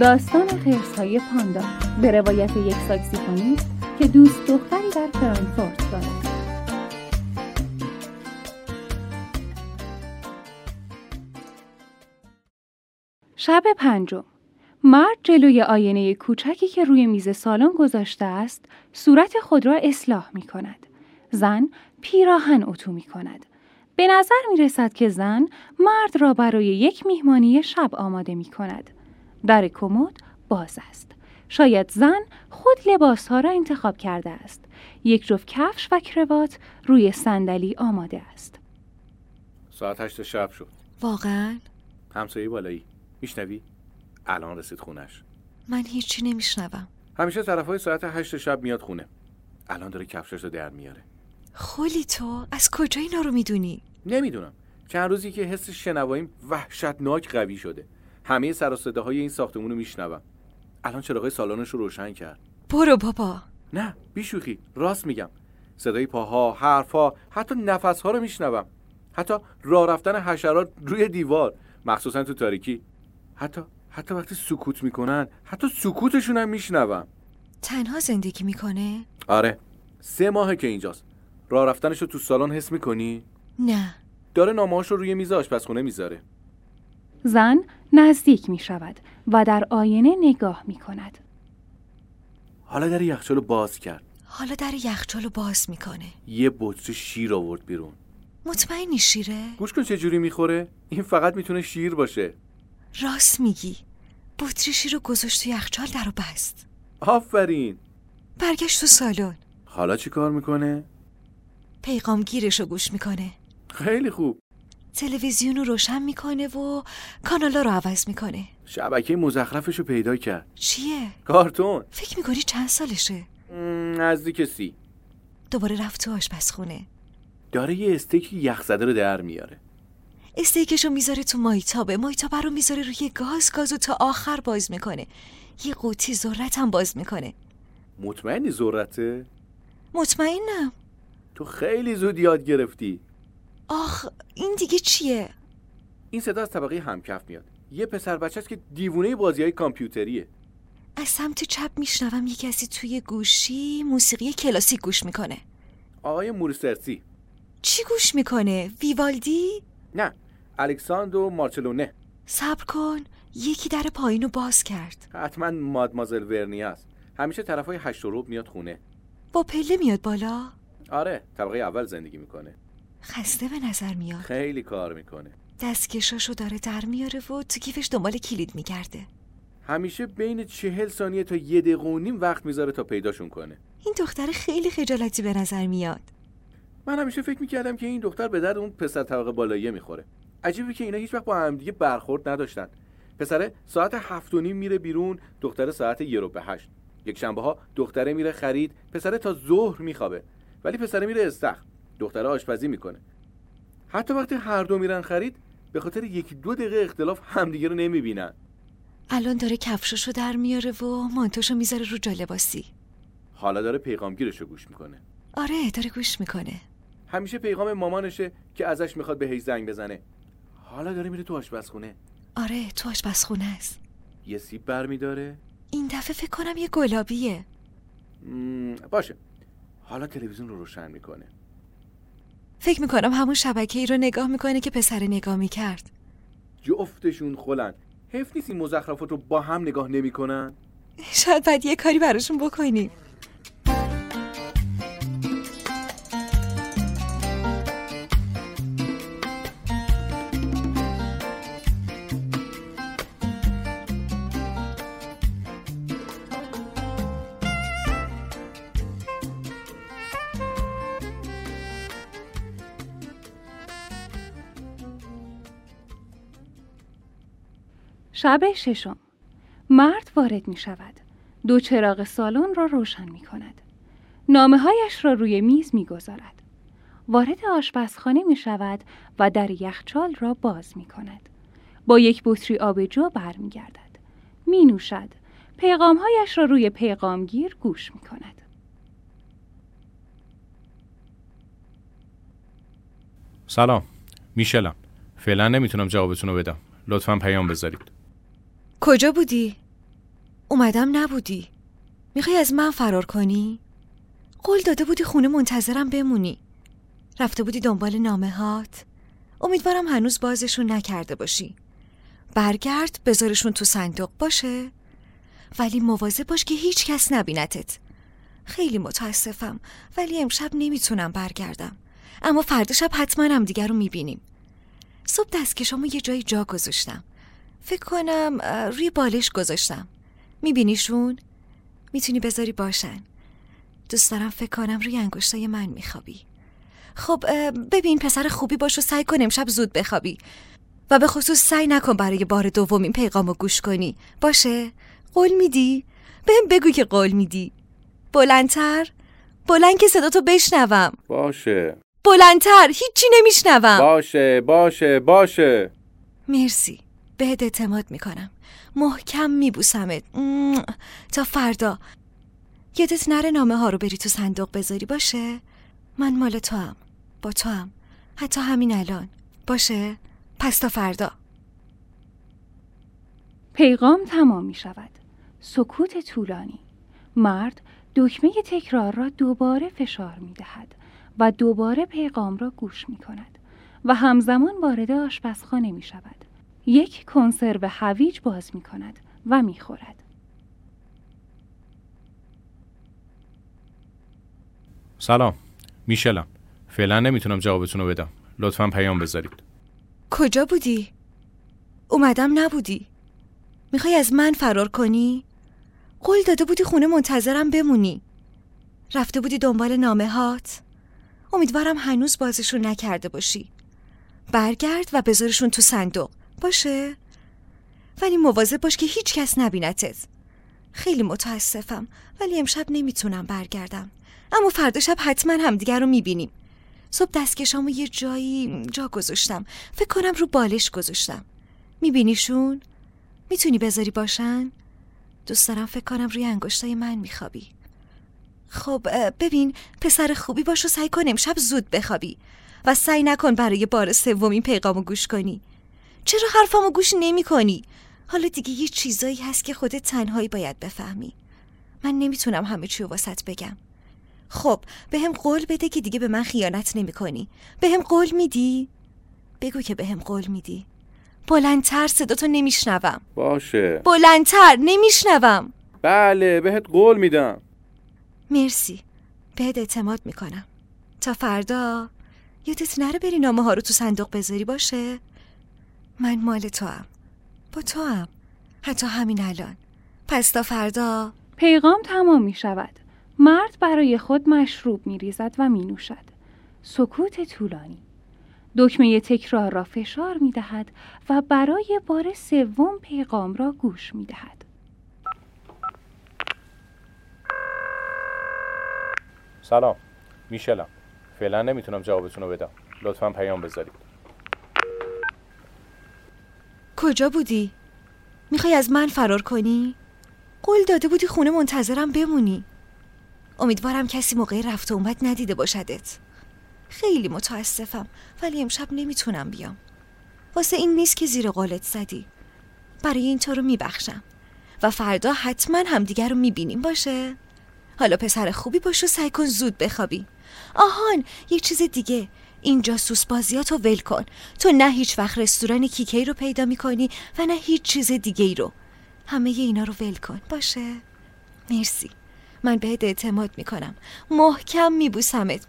داستان خرس‌های پاندا به روایت یک ساکسیفونیست که دوست دختری در فرانکفورت دارد. شب پنجم، مرد جلوی آینه کوچکی که روی میز سالن گذاشته است، صورت خود را اصلاح می کند. زن پیراهن اتو می کند. به نظر می رسد که زن مرد را برای یک میهمانی شب آماده می کند. در کمد باز است. شاید زن خود لباسها را انتخاب کرده است. یک جفت کفش و کروات روی صندلی آماده است. ساعت 8 شب شد. واقعاً؟ همسایه بالایی. میشنوی؟ الان رسید خونش. من هیچی نمیشنوم. همیشه طرفای ساعت 8 شب میاد خونه. الان داره کفشش رو در میاره. خولی تو از کجا اینا رو میدونی؟ نمیدونم. چند روزی که حس شنواییم وحشتناک قوی شده. همه سر و صداهای این ساختمون رو میشنوم. الان چراغای سالنش رو روشن کرد. برو بابا. نه، بیشوخی، راست میگم. صدای پاها، حرفها، حتی نفسها رو میشنوم. حتی راه رفتن حشرات روی دیوار، مخصوصا تو تاریکی. حتی وقتی سکوت میکنن، حتی سکوتشون هم میشنوم. تنها زندگی میکنه؟ آره، 3 ماهه که اینجاست. راه رفتنش رو تو سالن حس میکنی؟ نه. داره نامه‌هاش رو روی میز آشپزخونه میذاره. زن نزدیک میشود و در آینه نگاه میکند. حالا در یخچالو باز کرد. حالا در یخچالو باز میکنه. یه بطری شیر آورد بیرون. مطمئنی شیره؟ گوش کن چه جوری میخوره؟ این فقط میتونه شیر باشه. راست میگی. بطری شیر رو گذاشت تو یخچال، درو بست. آفرین. برگشت تو سالن. حالا چی کار میکنه؟ پیغامگیرش رو گوش میکنه. خیلی خوب. تلویزیون رو روشن میکنه و کانالا رو عوض میکنه. شبکه مزخرفش رو پیدا کرد. چیه؟ کارتون. فکر میکنی چند سالشه؟ نزدیک 30. دوباره رفت تو آشپزخونه. داره یه استیک یخ زده رو در میاره. استیکش رو میذاره تو مایتابه. مایتابه رو میذاره روی گاز. گازو تا آخر باز میکنه. یه قوطی ذرت هم باز میکنه. مطمئنی ذرته؟ مطمئنم. تو خیلی زود یاد گرفتی. آخ، این دیگه چیه؟ این صدا از طبقه همکف میاد. یه پسر بچه است که دیوونه بازی‌های کامپیوتریه. از سمت چپ میشنوم یه کسی توی گوشی موسیقی کلاسیک گوش میکنه. آقای موریسرسی. چی گوش میکنه؟ ویوالدی؟ نه، الکساندرو مارچلونه. صبر کن، یکی در پایینو باز کرد. حتما مادمازل ورنی است. همیشه طرفای 8:15 میاد خونه. با پله میاد بالا؟ آره، طبقه اول زندگی میکنه. خسته به نظر میاد. خیلی کار میکنه. دستکشاشو داره در میاره و تو کیفش دنبال کلید میگرده. همیشه بین 40 ثانیه تا 1.5 دقیقه وقت میذاره تا پیداشون کنه. این دختر خیلی خجالتی به نظر میاد. من همیشه فکر میکردم که این دختر به درد اون پسر طبقه بالاییه میخوره. عجیبه که اینا هیچ وقت با همدیگه برخورد نداشتن. پسره ساعت 7:30 میره بیرون، دختره ساعت 7:50. یکشنبه‌ها دختره میره خرید، پسره تا ظهر میخوابه. ولی پسره میره استخر، دختره آشپزی میکنه. حتی وقتی هر دو میرن خرید، به خاطر 1-2 دقیقه اختلاف همدیگه رو نمیبینن. الان داره کفششو در میاره و مانتوشو میذاره رو جالباسی. حالا داره پیغامگیرشو گوش میکنه. آره، داره گوش میکنه. همیشه پیغام مامانشه که ازش میخواد به هی زنگ بزنه. حالا داره میره تو آشپزخونه. آره، تو آشپزخونه است. یه سیب برمیداره. این دفعه فکر کنم یه گلابیه. باشه. حالا تلویزیون رو روشن میکنه. فکر میکنم همون شبکه‌ای رو نگاه میکنه که پسر نگاه میکرد. جفتشون خلن. حیف نیست این مزخرفات رو با هم نگاه نمیکنن. شاید باید یه کاری براشون بکنیم. شب ششم، مرد وارد می شود. 2 چراغ سالن را روشن می کند. نامه هایش را روی میز می گذارد. وارد آشپزخانه می شود و در یخچال را باز می کند. با یک بطری آبجو برمی گردد. می نوشد. پیغام هایش را روی پیغامگیر گوش می کند. سلام، میشلم. فعلا نمیتونم جوابتون رو بدم. لطفاً پیام بذارید. کجا بودی؟ اومدم نبودی. میخوای از من فرار کنی؟ قول داده بودی خونه منتظرم بمونی. رفته بودی دنبال نامه‌هات. امیدوارم هنوز بازشون نکرده باشی. برگرد بذارشون تو صندوق باشه، ولی مواظب باش که هیچ کس نبینتت. خیلی متاسفم ولی امشب نمیتونم برگردم، اما فردا شب حتما هم دیگر رو میبینیم. صبح دستکشامو یه جایی جا گذاشتم، فکر کنم روی بالش گذاشتم. میبینیشون؟ میتونی بذاری باشن. دوست دارم فکر کنم روی انگشتای من میخوابی. خب ببین پسر خوبی باش و سعی کن امشب زود بخوابی و به خصوص سعی نکن برای بار دوم این پیغامو گوش کنی. باشه؟ قول میدی؟ بهم بگو که قول میدی. بلندتر، بلند که صداتو بشنوم. باشه. بلندتر، هیچی نمیشنوم. باشه باشه باشه. مرسی، بهت اعتماد میکنم. محکم میبوسمت تا فردا. یادت نره نامه ها رو بری تو صندوق بذاری. باشه؟ من مال تو هم، با تو هم، حتی همین الان. باشه؟ پس تا فردا. پیغام تمام می شود. سکوت طولانی. مرد دکمه تکرار را دوباره فشار می دهد و دوباره پیغام را گوش می کند و همزمان وارد آشپزخانه می شود. یک کنسرو هویج باز می کند و می خورد. سلام، میشلم. فعلا نمیتونم جوابتون رو بدم. لطفاً پیام بذارید. کجا بودی؟ اومدم نبودی. میخوای از من فرار کنی؟ قول داده بودی خونه منتظرم بمونی. رفته بودی دنبال نامه هات. امیدوارم هنوز بازشون نکرده باشی. برگرد و بذارشون تو صندوق. باشه؟ ولی مواظب باش که هیچ کس نبینتت. خیلی متاسفم ولی امشب نمیتونم برگردم، اما فردا شب حتما همدیگر رو میبینیم. صبح دستکشامو یه جایی جا گذاشتم، فکر کنم رو بالش گذاشتم. میبینیشون؟ میتونی بذاری باشن؟ دوست دارم فکر کنم روی انگشتای من میخوابی. خب ببین پسر خوبی باش و سعی کن امشب زود بخوابی و سعی نکن برای بار سوم این پیغامو گوش کنی. چرا حرفامو گوش نمی کنی؟ حالا دیگه یه چیزایی هست که خودت تنهایی باید بفهمی. من نمیتونم همه چی رو واسط بگم. خب بهم قول بده که دیگه به من خیانت نمی کنی. بهم قول میدی؟ بگو که بهم قول میدی. بلندتر، صداتو نمیشنوم. باشه. بلندتر، نمیشنوم. بله، بهت قول میدم. مرسی، بهت اعتماد میکنم. تا فردا. یادت نره بری نامه ها رو تو صندوق بذاری. باشه؟ من مال تو هم، با تو هم، حتی همین الان. پس تا فردا. پیغام تمام می شود. مرد برای خود مشروب می ریزد و می نوشد. سکوت طولانی. دکمه تکرار را فشار می دهد و برای بار سوم پیغام را گوش می دهد. سلام، میشلم. فعلا نمیتونم جوابتون رو بدم. لطفاً پیام بذارید. کجا بودی؟ میخوای از من فرار کنی؟ قول داده بودی خونه منتظرم بمونی. امیدوارم کسی موقع رفت و اومد ندیده باشدت. خیلی متاسفم ولی امشب نمیتونم بیام. واسه این نیست که زیر قولت زدی. برای این تو رو میبخشم و فردا حتما همدیگر رو میبینیم. باشه؟ حالا پسر خوبی باش و سعی کن زود بخوابی. آهان، یه چیز دیگه، این جاسوس بازیاتو ول کن. تو نه هیچ وقت رستوران کیکی رو پیدا میکنی و نه هیچ چیز دیگه رو. همه اینا رو ول کن. باشه؟ مرسی، من بهت اعتماد میکنم. محکم میبوسمت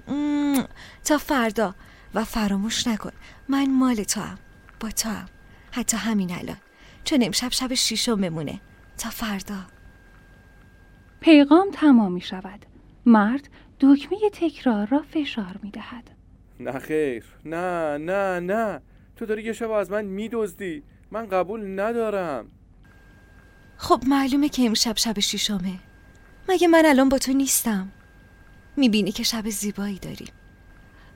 تا فردا. و فراموش نکن من مال تو هم، با تو هم، حتی همین الان، چون امشب شب شیشم میمونه. تا فردا. پیغام تمام میشود. مرد دکمه تکرار را فشار میدهد. نه خیر، نه نه نه، تو داری یه شب از من میدزدی. من قبول ندارم. خب معلومه که امشب شب شیشمه. مگه من الان با تو نیستم؟ میبینی که شب زیبایی داری.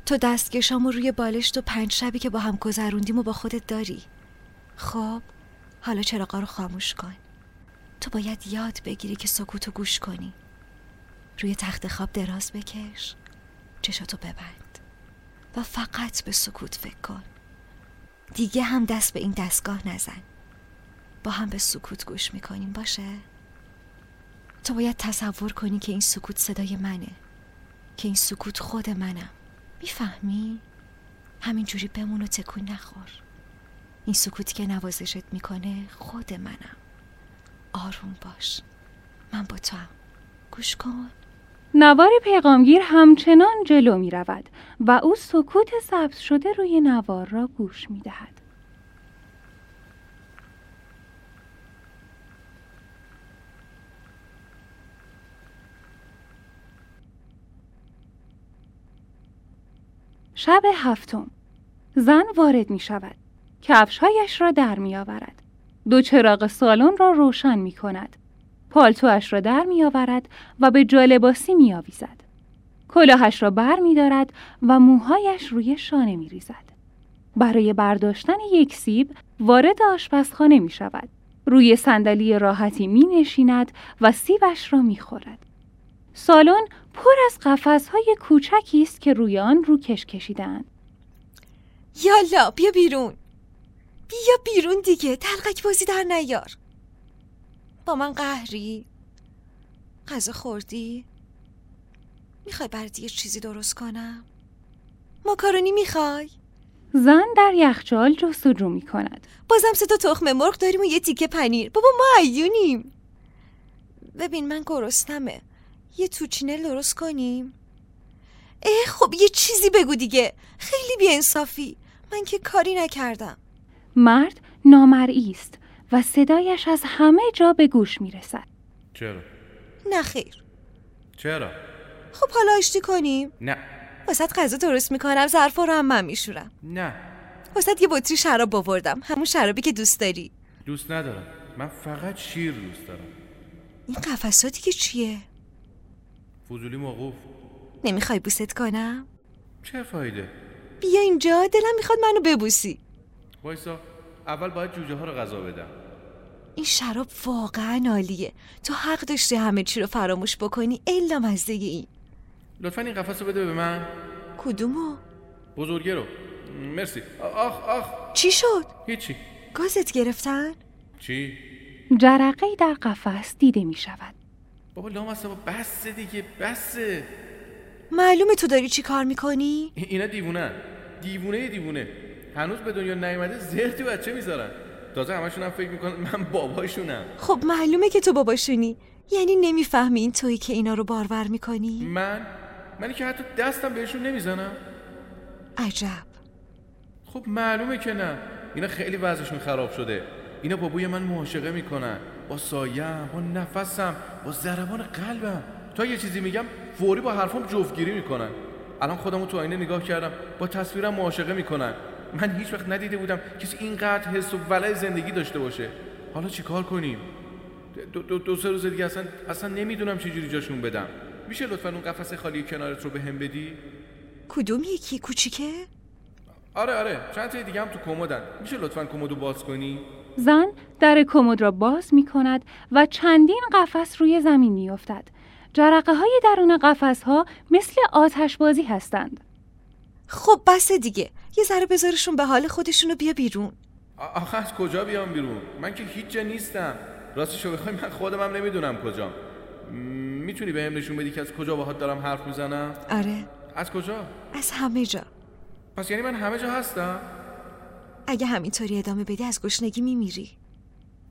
تو دستکشامو روی بالشت و 5 شبی که با هم گذروندیمو با خودت داری. خب حالا چراغا رو خاموش کن. تو باید یاد بگیری که سکوتو گوش کنی. روی تخت خواب دراز بکش، چشاتو ببند و فقط به سکوت فکر کن. دیگه هم دست به این دستگاه نزن. با هم به سکوت گوش میکنیم. باشه؟ تو باید تصور کنی که این سکوت صدای منه، که این سکوت خود منم. میفهمی؟ همینجوری بمون و تکون نخور. این سکوتی که نوازشت میکنه خود منم. آروم باش، من با تو هم. گوش کن. نوار پیغامگیر همچنان جلو می رود و او سکوت سبز شده روی نوار را گوش می دهد. شب هفتم. زن وارد می شود. کفشهایش را در می آورد. دو چراغ سالن را روشن می کند. پالتوهش را در می آورد و به جالباسی می آویزد. کلاهش را بر می دارد و موهایش روی شانه می ریزد. برای برداشتن یک سیب وارد آشپزخانه می شود. روی صندلی راحتی می نشیند و سیبش را می خورد. سالن پر از قفس‌های کوچکی است که روی آن روکش کشیدند. یالا بیا بیرون، بیا بیرون دیگه، تلقک بازی در نیار. با من قهری؟ غذا خوردی؟ میخوای برات یه چیزی درست کنم؟ ماکارونی میخوای؟ زن در یخچال جستجو میکند. بازم 3 تخم مرغ داریم و یه تیکه پنیر. بابا ما عیونیم. ببین من گرسنمه، یه توچینل درست کنیم؟ خب یه چیزی بگو دیگه، خیلی بی‌انصافی. من که کاری نکردم. مرد نامرئی است و صدایش از همه جا به گوش میرسد. چرا؟ نه خیر. چرا؟ خب حالا آشتی کنیم؟ نه. واسه غذا درست میکنم، ظرفا رو هم من میشورم. نه. واسه یه بطری شراب آوردم، همون شرابی که دوست داری. دوست ندارم، من فقط شیر دوست دارم. این قفساتی که چیه؟ فضولی موقوف. نمیخوای بوست کنم؟ چه فایده؟ بیا اینجا، دلم میخواد منو ببوسی. وایسا، اول باید جوجه ها رو غذا بدم. این شراب واقعا عالیه. تو حق داشتی همه چی رو فراموش بکنی الا مزه این. لطفا این قفس رو بده به من. کدومو؟ بزرگه رو. مرسی. آخ آخ. چی شد؟ هیچی. گازت گرفتن؟ چی؟ جرقه‌ای در قفس دیده می شود. بابا لامصبا بسه دیگه، بسه. معلومه تو داری چی کار میکنی؟ اینا دیوونه، دیوونه دیوونه. هنوز به دنیا نیومده زرتی بچه میذارن. تازه همشون هم فکر میکنن من باباشونم. خب معلومه که تو باباشونی. یعنی نمیفهمی این تویی که اینا رو بارور میکنی؟ منی که حتی دستم بهشون نمیزنم. عجب. خب معلومه که نه. اینا خیلی وضعشون خراب شده. اینا با بوی من معاشقه میکنن، با سایم، با نفسم، با ضربان قلبم. تا یه چیزی میگم فوری با حرفم جفتگیری میکنن. الان خودمو تو آینه نگاه کردم، با تصویرم معاشقه میکنن. من هیچ وقت ندیده بودم کسی اینقدر حس و ولع زندگی داشته باشه. حالا چی کار کنیم؟ دو سه روز دیگه اصلا نمیدونم چجوری جاشون بدم. میشه لطفا اون قفس خالی کنارت رو بهم بدی؟ کدوم یکی؟ کوچیکه؟ آره، چند تا دیگه هم تو کمدن. میشه لطفا کمدو باز کنی؟ زن در کمد را باز می کند و چندین قفس روی زمین می افتد. جرقه های درون قفس ها مثل آتشبازی هستند. خب بس دیگه، یه ذره بذارشون به حال خودشونو، بیا بیرون. آخه از کجا بیام بیرون؟ من که هیچ جا نیستم. راستشو بخوای من خودمم نمیدونم کجام. میتونی بهم نشون بدی که از کجا باهات دارم حرف میزنم؟ آره. از کجا؟ از همه جا. پس یعنی من همه جا هستم؟ اگه همینطوری ادامه بدی از گشنگی میمیری.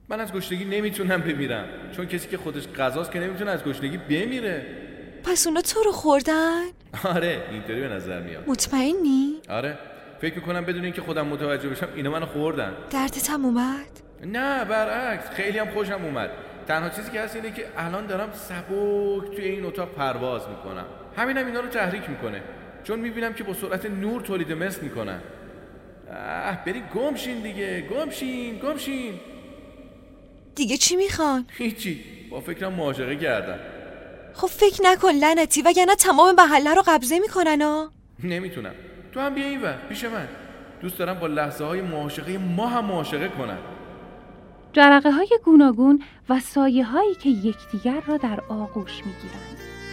من از گشنگی نمیتونم بمیرم، چون کسی که خودش غذاست که نمیتونه از گشنگی بمیره. پس اونا تو رو خوردن؟ آره، اینطوری به نظر میاد. مطمئنی؟ آره، فکر میکنم بدون اینکه خودم متوجه بشم اینا منو خوردن. دردت هم اومد؟ نه، برعکس، خیلی هم خوشم اومد. تنها چیزی که هست اینه که الان دارم سبک توی این اتاق پرواز میکنم. همینم اینا رو تحریک میکنه، چون میبینم که با سرعت نور تولید مثل میکنن. بری گمشین دیگه، گمشین. دیگه چی میخوان؟ هیچی، با فکرم معاشقه کردن. خب فکر نکن لعنتی، وگرنه تمام محله رو قبضه میکنن. نمیتونم. تو هم بیا اینور پیش من. دوست دارم با لحظه های معاشقه ما هم معاشقه کنن. جرقه های گوناگون و سایه هایی که یکدیگر را در آغوش میگیرند.